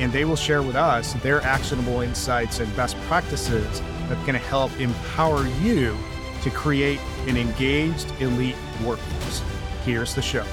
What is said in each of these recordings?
and they will share with us their actionable insights and best practices that can help empower you to create an engaged elite workforce. Here's the show.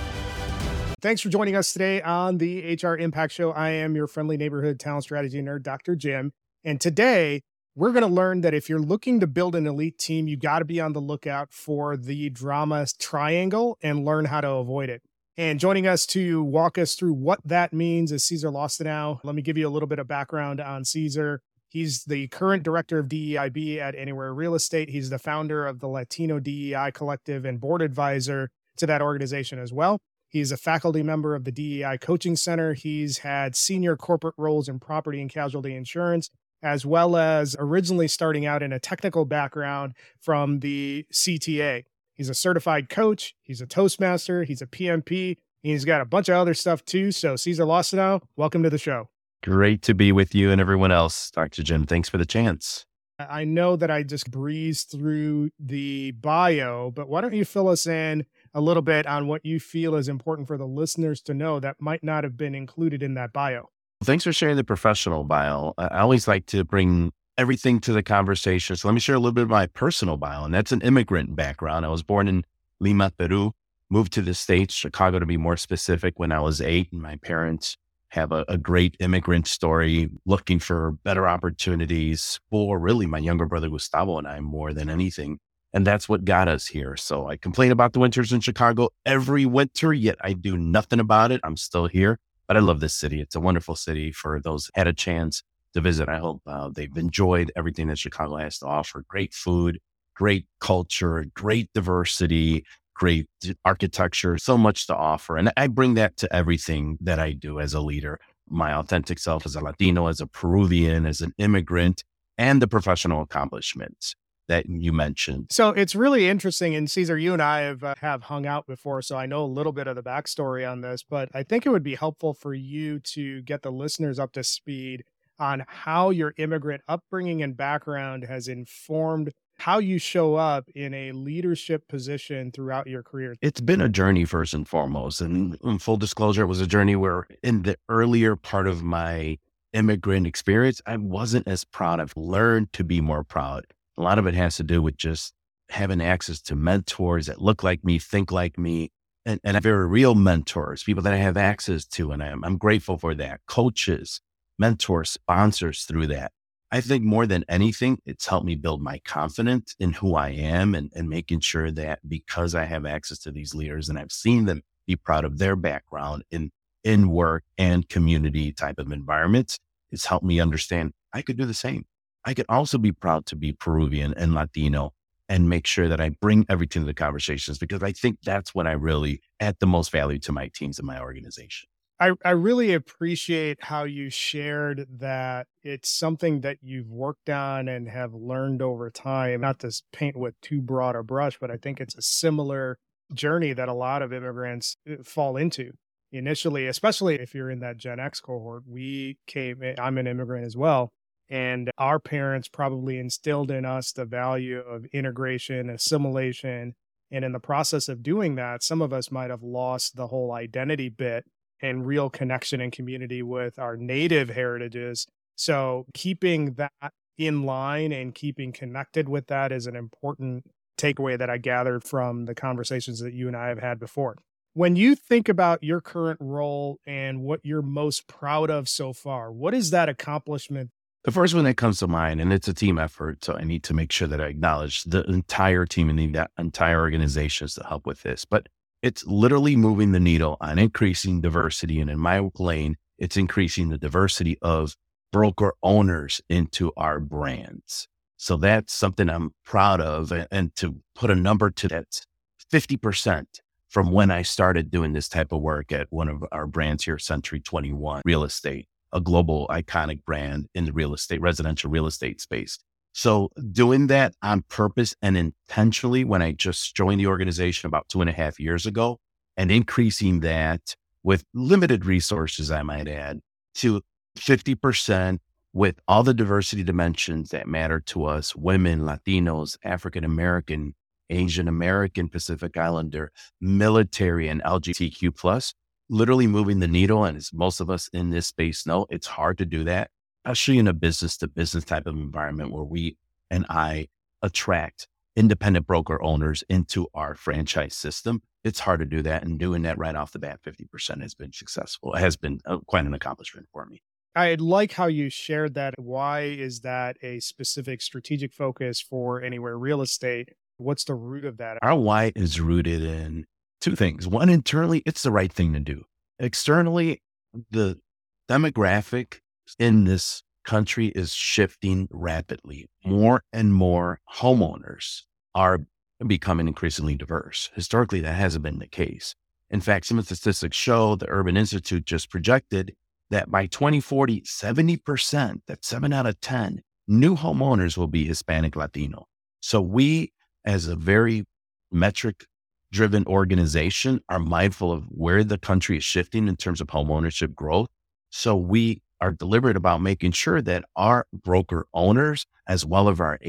Thanks for joining us today on the HR Impact Show. I am your friendly neighborhood talent strategy nerd, Dr. Jim, and today, we're going to learn that if you're looking to build an elite team, you got to be on the lookout for the drama triangle and learn how to avoid it. And joining us to walk us through what that means is Cesar Lostaunau. Let me give you a little bit of background on Cesar. He's the current director of DEIB at Anywhere Real Estate. He's the founder of the Latino DEI Collective and board advisor to that organization as well. He's a faculty member of the DEI Coaching Center. He's had senior corporate roles in property and casualty insurance, as well as originally starting out in a technical background from the CTA. He's a certified coach. He's a Toastmaster. He's a PMP. He's got a bunch of other stuff too. So Cesar Lostaunau, welcome to the show. Great to be with you and everyone else, Dr. Jim. Thanks for the chance. I know that I just breezed through the bio, but why don't you fill us in a little bit on what you feel is important for the listeners to know that might not have been included in that bio? Thanks for sharing the professional bio. I always like to bring everything to the conversation. So let me share a little bit of my personal bio, and that's an immigrant background. I was born in Lima, Peru, moved to the States, Chicago to be more specific, when I was 8. And my parents have a great immigrant story, looking for better opportunities for really my younger brother, Gustavo, and I more than anything. And that's what got us here. So I complain about the winters in Chicago every winter, yet I do nothing about it. I'm still here. But I love this city. It's a wonderful city for those who had a chance to visit. I hope they've enjoyed everything that Chicago has to offer. Great food, great culture, great diversity, great architecture, so much to offer. And I bring that to everything that I do as a leader, my authentic self as a Latino, as a Peruvian, as an immigrant, and the professional accomplishments that you mentioned. So it's really interesting. And Cesar, you and I have hung out before, so I know a little bit of the backstory on this, but I think it would be helpful for you to get the listeners up to speed on how your immigrant upbringing and background has informed how you show up in a leadership position throughout your career. It's been a journey first and foremost. And in full disclosure, it was a journey where in the earlier part of my immigrant experience, I wasn't as proud. I've learned to be more proud. A lot of it has to do with just having access to mentors that look like me, think like me, and very real mentors, people that I have access to. And I'm grateful for that. Coaches, mentors, sponsors through that. I think more than anything, it's helped me build my confidence in who I am and making sure that because I have access to these leaders and I've seen them be proud of their background in work and community type of environments, it's helped me understand I could do the same. I could also be proud to be Peruvian and Latino and make sure that I bring everything to the conversations, because I think that's when I really add the most value to my teams and my organization. I really appreciate how you shared that it's something that you've worked on and have learned over time, not to paint with too broad a brush, but I think it's a similar journey that a lot of immigrants fall into initially, especially if you're in that Gen X cohort. I'm an immigrant as well. And our parents probably instilled in us the value of integration, assimilation. And in the process of doing that, some of us might have lost the whole identity bit and real connection and community with our native heritages. So keeping that in line and keeping connected with that is an important takeaway that I gathered from the conversations that you and I have had before. When you think about your current role and what you're most proud of so far, what is that accomplishment? The first one that comes to mind, and it's a team effort, so I need to make sure that I acknowledge the entire team and the entire organizations to help with this, but it's literally moving the needle on increasing diversity. And in my lane, it's increasing the diversity of broker owners into our brands. So that's something I'm proud of. And to put a number to that, 50% from when I started doing this type of work at one of our brands here, Century 21 Real Estate. a global iconic brand in the real estate, residential real estate space. So doing that on purpose and intentionally when I just joined the organization about 2.5 years ago, and increasing that with limited resources, I might add, to 50% with all the diversity dimensions that matter to us, women, Latinos, African-American, Asian-American, Pacific Islander, military, and LGBTQ plus, literally moving the needle. And as most of us in this space know, it's hard to do that, especially in a business-to-business type of environment where we and I attract independent broker owners into our franchise system. It's hard to do that. And doing that right off the bat, 50% has been successful. It has been quite an accomplishment for me. I like how you shared that. Why is that a specific strategic focus for Anywhere Real Estate? What's the root of that? Our why is rooted in two things. One, internally, it's the right thing to do. Externally, the demographic in this country is shifting rapidly. More and more homeowners are becoming increasingly diverse. Historically, that hasn't been the case. In fact, some statistics show the Urban Institute just projected that by 2040, 70%, that's 7 out of 10, new homeowners will be Hispanic Latino. So we, as a very metric-driven organization, are mindful of where the country is shifting in terms of homeownership growth. So we are deliberate about making sure that our broker owners, as well as our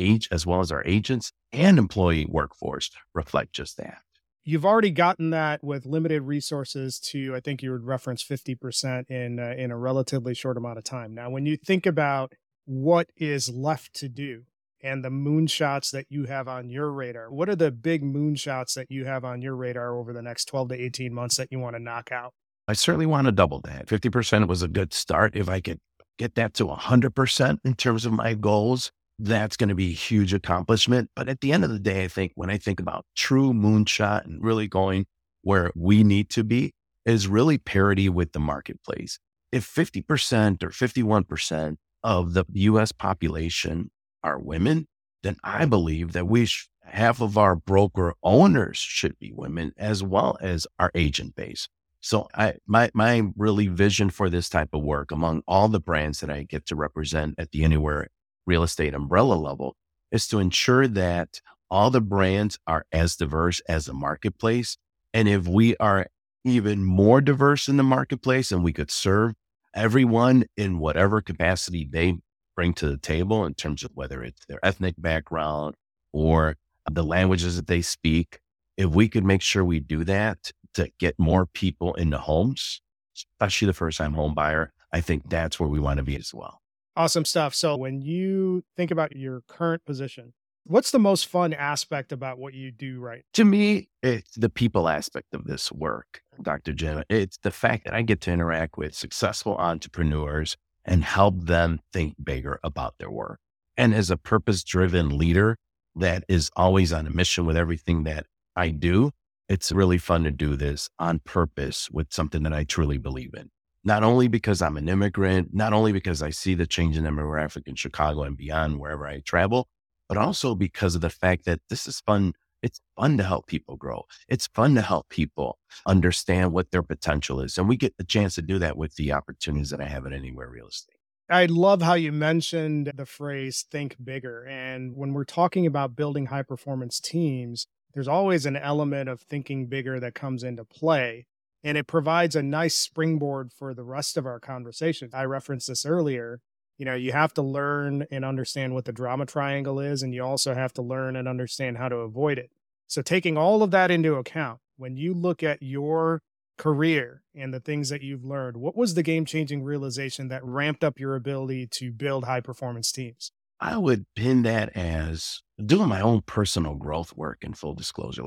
agents and employee workforce, reflect just that. You've already gotten that with limited resources to, I think you would reference 50% in a relatively short amount of time. Now, when you think about what is left to do and the moonshots that you have on your radar, what are the big moonshots that you have on your radar over the next 12 to 18 months that you want to knock out? I certainly want to double that. 50% was a good start. If I could get that to 100% in terms of my goals, that's going to be a huge accomplishment. But at the end of the day, I think when I think about true moonshot and really going where we need to be is really parity with the marketplace. If 50% or 51% of the U.S. population are women, then I believe that half of our broker owners should be women as well as our agent base. So my really vision for this type of work among all the brands that I get to represent at the Anywhere Real Estate umbrella level is to ensure that all the brands are as diverse as the marketplace. And if we are even more diverse in the marketplace and we could serve everyone in whatever capacity they bring to the table in terms of whether it's their ethnic background or the languages that they speak, if we could make sure we do that to get more people into homes, especially the first-time home buyer, I think that's where we want to be as well. Awesome stuff. So when you think about your current position, what's the most fun aspect about what you do right now? To me, it's the people aspect of this work, Dr. Jim. It's the fact that I get to interact with successful entrepreneurs and help them think bigger about their work. And as a purpose-driven leader that is always on a mission with everything that I do, it's really fun to do this on purpose with something that I truly believe in. Not only because I'm an immigrant, not only because I see the change in demographic in Chicago and beyond wherever I travel, but also because of the fact that this is fun. It's fun to help people grow. It's fun to help people understand what their potential is. And we get the chance to do that with the opportunities that I have at Anywhere Real Estate. I love how you mentioned the phrase think bigger. And when we're talking about building high performance teams, there's always an element of thinking bigger that comes into play. And it provides a nice springboard for the rest of our conversation. I referenced this earlier. You know, you have to learn and understand what the drama triangle is, and you also have to learn and understand how to avoid it. So taking all of that into account, when you look at your career and the things that you've learned, what was the game-changing realization that ramped up your ability to build high-performance teams? I would pin that as doing my own personal growth work in full disclosure.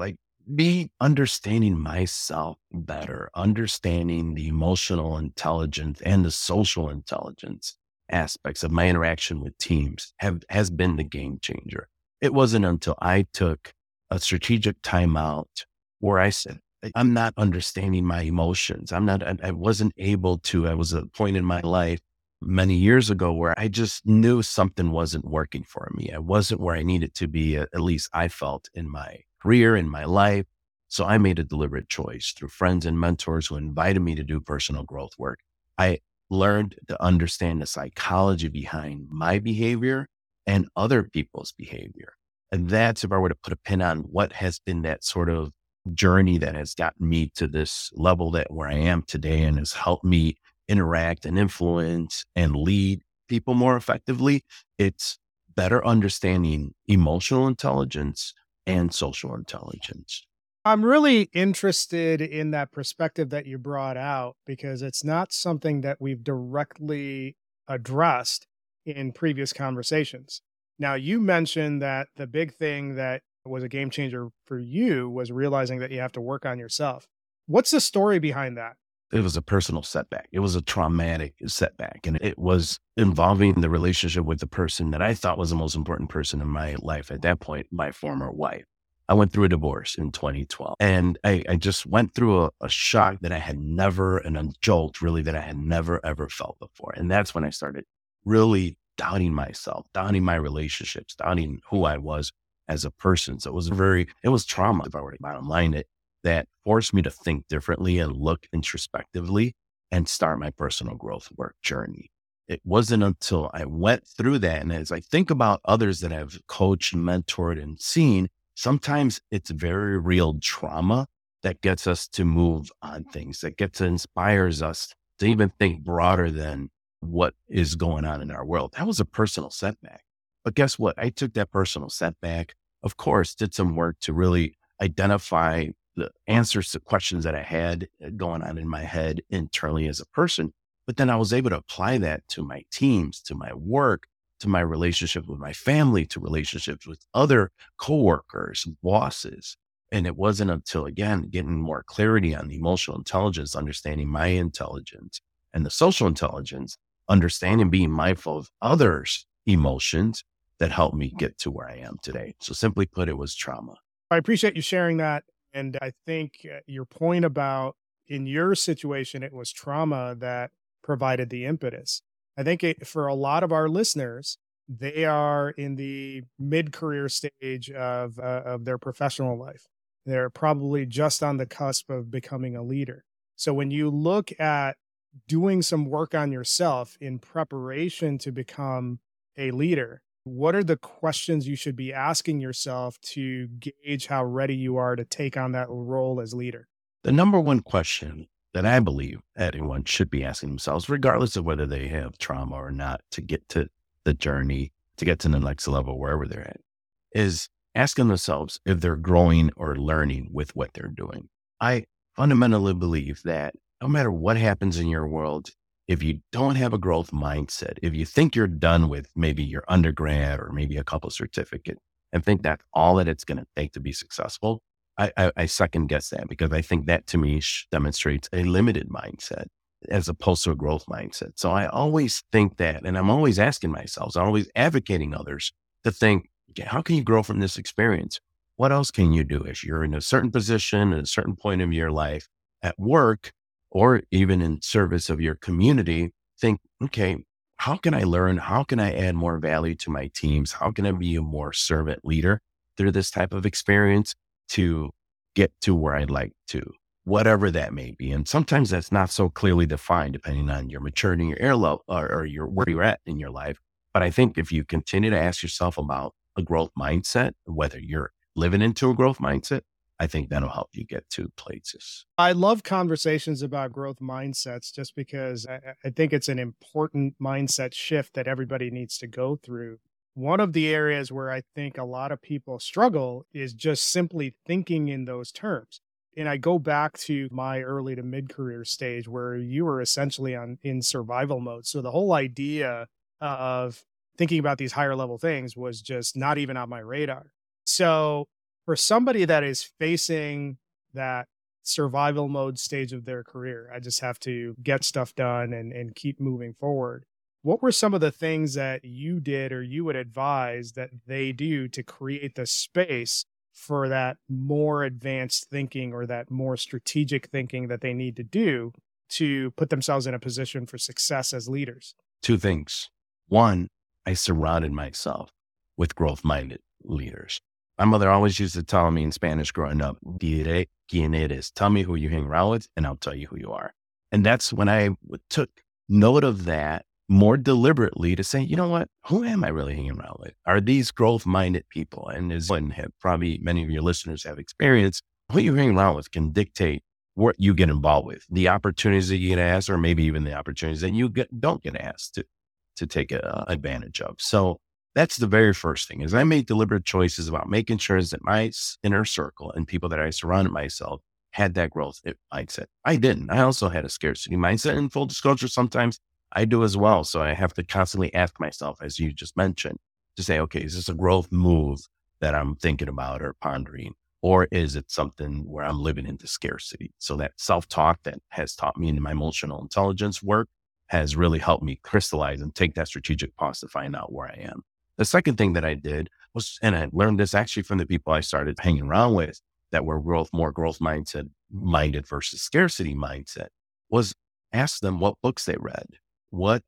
Me understanding myself better, understanding the emotional intelligence and the social intelligence aspects of my interaction with teams has been the game changer. It wasn't until I took a strategic timeout where I said, I'm not understanding my emotions. I wasn't able to. I was at a point in my life many years ago where I just knew something wasn't working for me. I wasn't where I needed to be, at least I felt, in my career, in my life. So I made a deliberate choice through friends and mentors who invited me to do personal growth work. I learned to understand the psychology behind my behavior and other people's behavior. And that's, if I were to put a pin on what has been that sort of journey that has gotten me to this level that where I am today and has helped me interact and influence and lead people more effectively, it's better understanding emotional intelligence and social intelligence. I'm really interested in that perspective that you brought out, because it's not something that we've directly addressed in previous conversations. Now, you mentioned that the big thing that was a game changer for you was realizing that you have to work on yourself. What's the story behind that? It was a personal setback. It was a traumatic setback. And it was involving the relationship with the person that I thought was the most important person in my life at that point, my former wife. I went through a divorce in 2012, and I just went through a shock that I had never, and a jolt really that I had never, ever felt before. And that's when I started really doubting myself, doubting my relationships, doubting who I was as a person. So it was trauma, if I were to bottom line it, that forced me to think differently and look introspectively and start my personal growth work journey. It wasn't until I went through that, and as I think about others that I've coached, mentored, and seen, sometimes it's very real trauma that gets us to move on things, that inspires us to even think broader than what is going on in our world. That was a personal setback. But guess what? I took that personal setback, of course, did some work to really identify the answers to questions that I had going on in my head internally as a person. But then I was able to apply that to my teams, to my work, to my relationship with my family, to relationships with other coworkers, bosses. And it wasn't until, again, getting more clarity on the emotional intelligence, understanding my intelligence and the social intelligence, understanding, being mindful of others' emotions, that helped me get to where I am today. So simply put, it was trauma. I appreciate you sharing that. And I think your point about, in your situation, it was trauma that provided the impetus. I think for a lot of our listeners, they are in the mid-career stage of their professional life. They're probably just on the cusp of becoming a leader. So when you look at doing some work on yourself in preparation to become a leader, what are the questions you should be asking yourself to gauge how ready you are to take on that role as leader? The number one question that I believe anyone should be asking themselves, regardless of whether they have trauma or not, to get to the journey, to get to the next level, wherever they're at, is asking themselves if they're growing or learning with what they're doing. I fundamentally believe that no matter what happens in your world, if you don't have a growth mindset, if you think you're done with maybe your undergrad or maybe a couple certificate and think that's all that it's going to take to be successful, I second guess that, because I think that to me demonstrates a limited mindset as opposed to a growth mindset. So I always think that, and I'm always asking myself, I'm always advocating others to think, okay, how can you grow from this experience? What else can you do if you're in a certain position at a certain point of your life at work or even in service of your community? Think, okay, how can I learn? How can I add more value to my teams? How can I be a more servant leader through this type of experience to get to where I'd like to, whatever that may be? And sometimes that's not so clearly defined depending on your maturity, your air level, or your where you're at in your life. But I think if you continue to ask yourself about a growth mindset, whether you're living into a growth mindset, I think that'll help you get to places. I love conversations about growth mindsets, just because I think it's an important mindset shift that everybody needs to go through. One of the areas where I think a lot of people struggle is just simply thinking in those terms. And I go back to my early to mid-career stage where you were essentially in survival mode. So the whole idea of thinking about these higher level things was just not even on my radar. So for somebody that is facing that survival mode stage of their career, I just have to get stuff done and keep moving forward. What were some of the things that you did or you would advise that they do to create the space for that more advanced thinking or that more strategic thinking that they need to do to put themselves in a position for success as leaders? Two things. One, I surrounded myself with growth-minded leaders. My mother always used to tell me in Spanish growing up, "Diré quién eres." Tell me who you hang around with and I'll tell you who you are. And that's when I took note of that more deliberately to say, you know what, who am I really hanging around with? Are these growth-minded people? And as one have, probably many of your listeners have experienced, who you're hanging around with can dictate what you get involved with, the opportunities that you get asked, or maybe even the opportunities that you don't get asked to take advantage of. So that's the very first thing is I made deliberate choices about making sure that my inner circle and people that I surrounded myself had that growth mindset. I didn't. I also had a scarcity mindset, and full disclosure, sometimes I do as well. So I have to constantly ask myself, as you just mentioned, to say, okay, is this a growth move that I'm thinking about or pondering? Or is it something where I'm living into scarcity? So that self-talk that has taught me in my emotional intelligence work has really helped me crystallize and take that strategic pause to find out where I am. The second thing that I did was, and I learned this actually from the people I started hanging around with that were more growth minded versus scarcity mindset, was ask them what books they read. What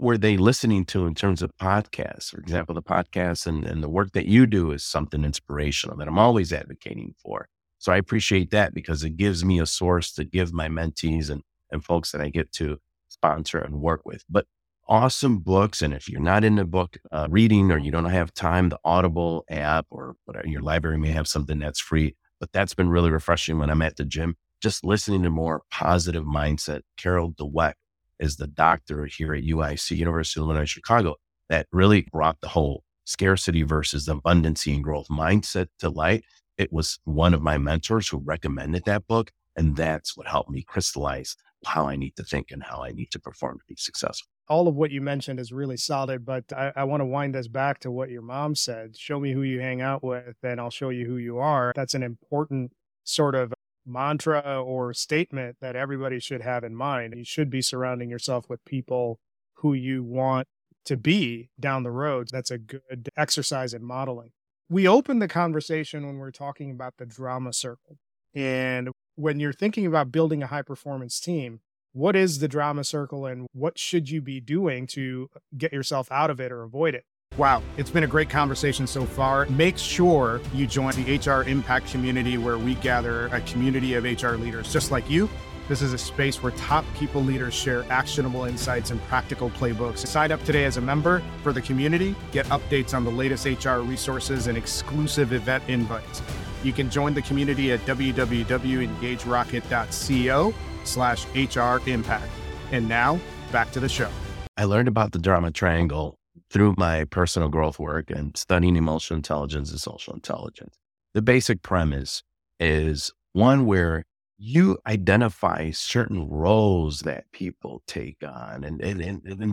were they listening to in terms of podcasts? For example, the podcasts and the work that you do is something inspirational that I'm always advocating for. So I appreciate that because it gives me a source to give my mentees and folks that I get to sponsor and work with. But awesome books. And if you're not into book reading or you don't have time, the Audible app or whatever, your library may have something that's free. But that's been really refreshing when I'm at the gym, just listening to more positive mindset. Carol Dweck is the doctor here at UIC, University of Illinois, Chicago, that really brought the whole scarcity versus abundancy and growth mindset to light. It was one of my mentors who recommended that book. And that's what helped me crystallize how I need to think and how I need to perform to be successful. All of what you mentioned is really solid, but I want to wind us back to what your mom said. Show me who you hang out with and I'll show you who you are. That's an important sort of mantra or statement that everybody should have in mind. You should be surrounding yourself with people who you want to be down the road. That's a good exercise in modeling. We opened the conversation when we're talking about the drama circle. And when you're thinking about building a high-performance team, what is the drama circle and what should you be doing to get yourself out of it or avoid it? Wow, it's been a great conversation so far. Make sure you join the HR Impact community where we gather a community of HR leaders just like you. This is a space where top people leaders share actionable insights and practical playbooks. Sign up today as a member for the community, get updates on the latest HR resources and exclusive event invites. You can join the community at www.engagerocket.co/HR Impact. And now back to the show. I learned about the drama triangle through my personal growth work and studying emotional intelligence and social intelligence. The basic premise is one where you identify certain roles that people take on. And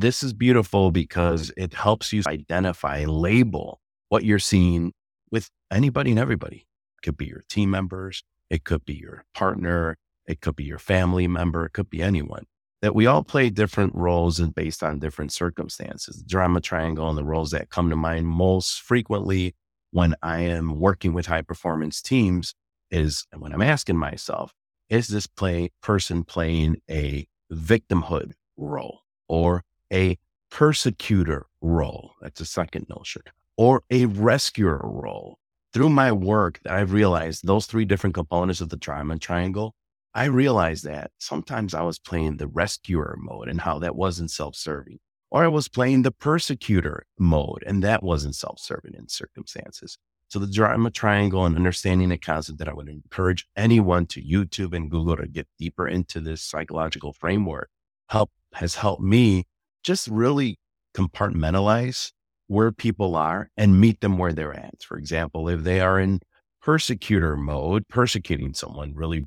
this is beautiful because it helps you identify, label what you're seeing with anybody and everybody. It could be your team members. It could be your partner. It could be your family member. It could be anyone. That we all play different roles and based on different circumstances. The drama triangle and the roles that come to mind most frequently when I am working with high performance teams is when I'm asking myself, is this person playing a victimhood role or a persecutor role? That's a second notion. Or a rescuer role. Through my work, I've realized those three different components of the drama triangle. I realized that sometimes I was playing the rescuer mode and how that wasn't self-serving, or I was playing the persecutor mode and that wasn't self-serving in circumstances. So the drama triangle and understanding a concept that I would encourage anyone to YouTube and Google to get deeper into this psychological framework has helped me just really compartmentalize where people are and meet them where they're at. For example, if they are in persecutor mode, persecuting someone really...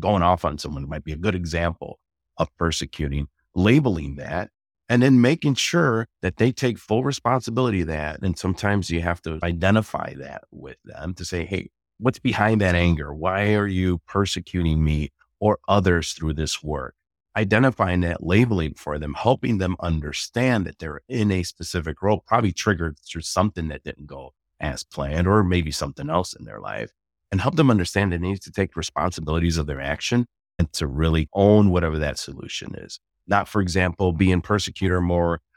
going off on someone might be a good example of persecuting, labeling that, and then making sure that they take full responsibility of that. And sometimes you have to identify that with them to say, hey, what's behind that anger? Why are you persecuting me or others through this work? Identifying that, labeling for them, helping them understand that they're in a specific role, probably triggered through something that didn't go as planned or maybe something else in their life. And help them understand they need to take responsibilities of their action and to really own whatever that solution is. Not, for example, be in persecutor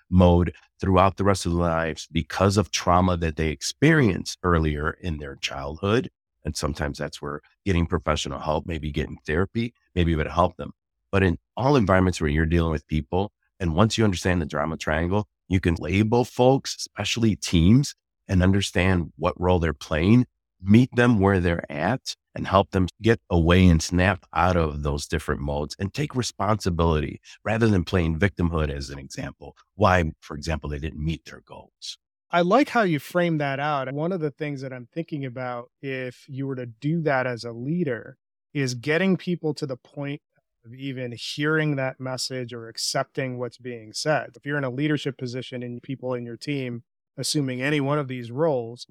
mode throughout the rest of their lives because of trauma that they experienced earlier in their childhood. And sometimes that's where getting professional help, maybe getting therapy, maybe would help them. But in all environments where you're dealing with people, and once you understand the drama triangle, you can label folks, especially teams, and understand what role they're playing, meet them where they're at, and help them get away and snap out of those different modes and take responsibility rather than playing victimhood as an example. Why, for example, they didn't meet their goals. I like how you frame that out. One of the things that I'm thinking about, if you were to do that as a leader, is getting people to the point of even hearing that message or accepting what's being said. If you're in a leadership position and people in your team, assuming any one of these roles,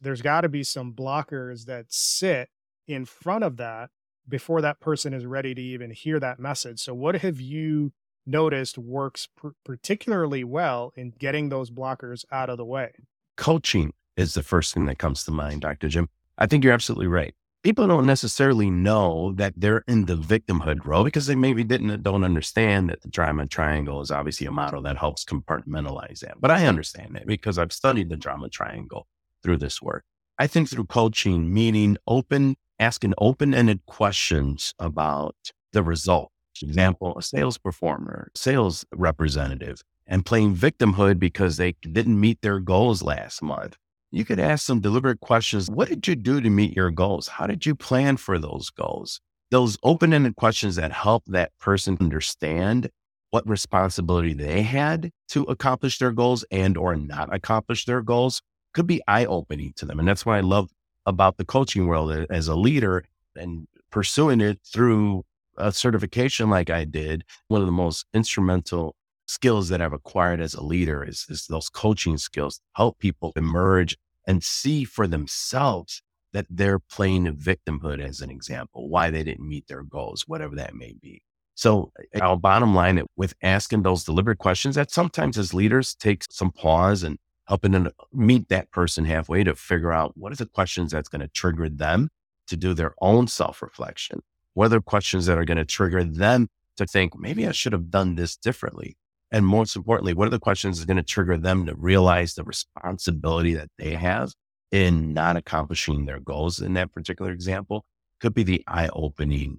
there's got to be some blockers that sit in front of that before that person is ready to even hear that message. So what have you noticed works particularly well in getting those blockers out of the way? Coaching is the first thing that comes to mind, Dr. Jim. I think you're absolutely right. People don't necessarily know that they're in the victimhood role because they maybe don't understand that the drama triangle is obviously a model that helps compartmentalize that. But I understand that because I've studied the drama triangle through this work. I think through coaching, meaning open, asking open-ended questions about the result. For example, a sales performer, sales representative, and playing victimhood because they didn't meet their goals last month. You could ask some deliberate questions. What did you do to meet your goals? How did you plan for those goals? Those open-ended questions that help that person understand what responsibility they had to accomplish their goals and or not accomplish their goals could be eye-opening to them. And that's what I love about the coaching world as a leader and pursuing it through a certification like I did. One of the most instrumental skills that I've acquired as a leader is those coaching skills to help people emerge and see for themselves that they're playing victimhood as an example, why they didn't meet their goals, whatever that may be. So our bottom line with asking those deliberate questions that sometimes as leaders takes some pause and helping them meet that person halfway to figure out what are the questions that's going to trigger them to do their own self-reflection. What are the questions that are going to trigger them to think, maybe I should have done this differently? And most importantly, what are the questions that's going to trigger them to realize the responsibility that they have in not accomplishing their goals in that particular example? Could be the eye-opening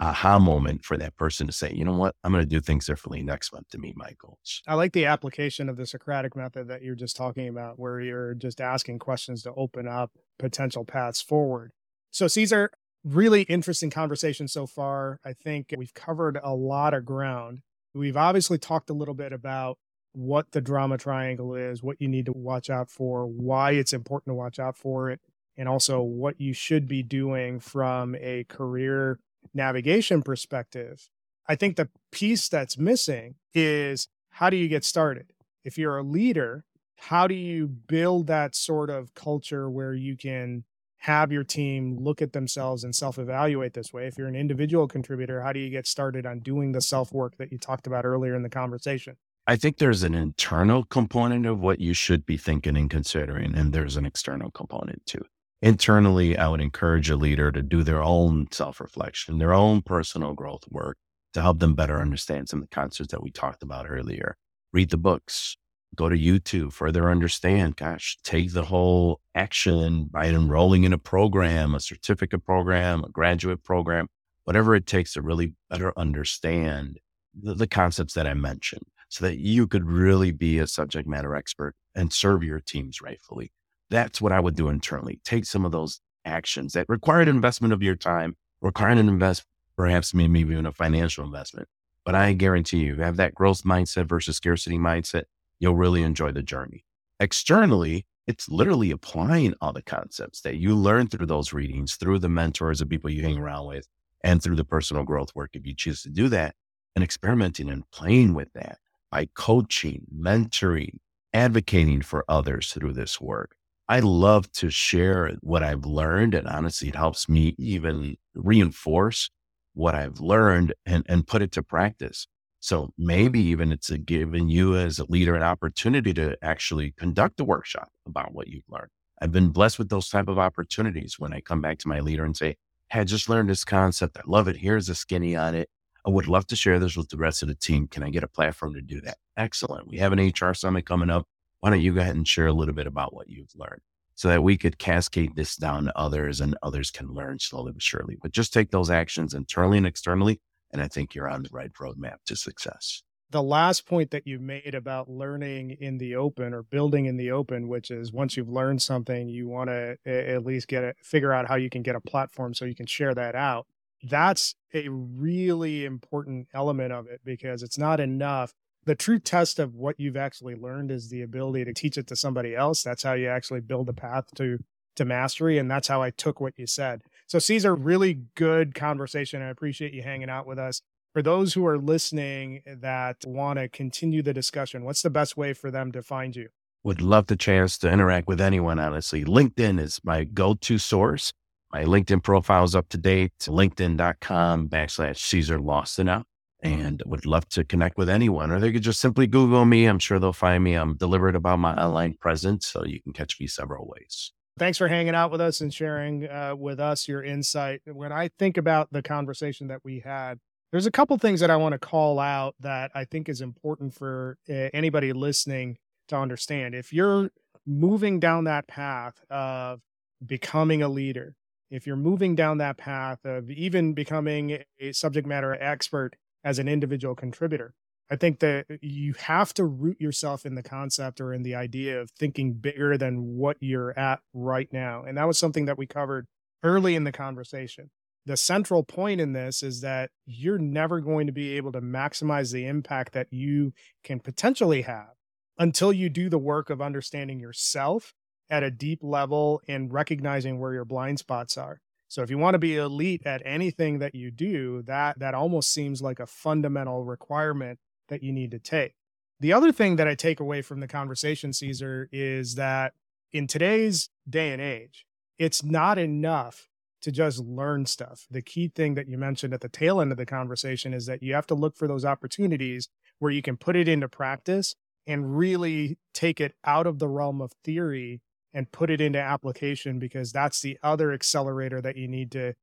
aha moment for that person to say, you know what, I'm going to do things differently next month to meet my goals. I like the application of the Socratic method that you're just talking about, where you're just asking questions to open up potential paths forward. So Cesar, really interesting conversation so far. I think we've covered a lot of ground. We've obviously talked a little bit about what the drama triangle is, what you need to watch out for, why it's important to watch out for it, and also what you should be doing from a career navigation perspective. I think the piece that's missing is, how do you get started? If you're a leader, how do you build that sort of culture where you can have your team look at themselves and self-evaluate this way? If you're an individual contributor, how do you get started on doing the self-work that you talked about earlier in the conversation? I think there's an internal component of what you should be thinking and considering, and there's an external component too. Internally, I would encourage a leader to do their own self-reflection, their own personal growth work to help them better understand some of the concepts that we talked about earlier. Read the books. Go to YouTube, further understand, take the whole action by enrolling in a program, a certificate program, a graduate program, whatever it takes to really better understand the concepts that I mentioned so that you could really be a subject matter expert and serve your teams rightfully. That's what I would do internally. Take some of those actions that require an investment of your time, require an investment, perhaps maybe even a financial investment. But I guarantee you, if you have that growth mindset versus scarcity mindset, you'll really enjoy the journey. Externally, it's literally applying all the concepts that you learn through those readings, through the mentors of people you hang around with, and through the personal growth work, if you choose to do that, and experimenting and playing with that by coaching, mentoring, advocating for others through this work. I love to share what I've learned, and honestly, it helps me even reinforce what I've learned and put it to practice. So maybe even it's giving you as a leader an opportunity to actually conduct a workshop about what you've learned. I've been blessed with those type of opportunities when I come back to my leader and say, hey, I just learned this concept. I love it. Here's the skinny on it. I would love to share this with the rest of the team. Can I get a platform to do that? Excellent. We have an HR summit coming up. Why don't you go ahead and share a little bit about what you've learned so that we could cascade this down to others and others can learn slowly but surely. But just take those actions internally and externally And I think you're on the right roadmap to success. The last point that you made about learning in the open or building in the open, which is once you've learned something, you want to at least figure out how you can get a platform so you can share that out. That's a really important element of it, because it's not enough. The true test of what you've actually learned is the ability to teach it to somebody else. That's how you actually build a path to mastery. And that's how I took what you said. So Cesar, really good conversation. I appreciate you hanging out with us. For those who are listening that want to continue the discussion, what's the best way for them to find you? Would love the chance to interact with anyone, honestly. LinkedIn is my go-to source. My LinkedIn profile is up to date, linkedin.com/Cesar Lostaunau, and would love to connect with anyone. Or they could just simply Google me. I'm sure they'll find me. I'm deliberate about my online presence, so you can catch me several ways. Thanks for hanging out with us and sharing with us your insight. When I think about the conversation that we had, there's a couple things that I want to call out that I think is important for anybody listening to understand. If you're moving down that path of becoming a leader, if you're moving down that path of even becoming a subject matter expert as an individual contributor, I think that you have to root yourself in the concept or in the idea of thinking bigger than what you're at right now. And that was something that we covered early in the conversation. The central point in this is that you're never going to be able to maximize the impact that you can potentially have until you do the work of understanding yourself at a deep level and recognizing where your blind spots are. So if you want to be elite at anything that you do, that almost seems like a fundamental requirement that you need to take. The other thing that I take away from the conversation, Cesar, is that in today's day and age, it's not enough to just learn stuff. The key thing that you mentioned at the tail end of the conversation is that you have to look for those opportunities where you can put it into practice and really take it out of the realm of theory and put it into application, because that's the other accelerator that you need to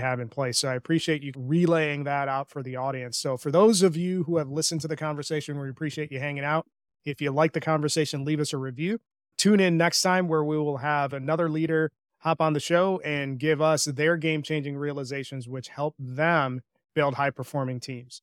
have in place. So I appreciate you relaying that out for the audience. So for those of you who have listened to the conversation, we appreciate you hanging out. If you like the conversation, leave us a review. Tune in next time where we will have another leader hop on the show and give us their game-changing realizations, which help them build high-performing teams.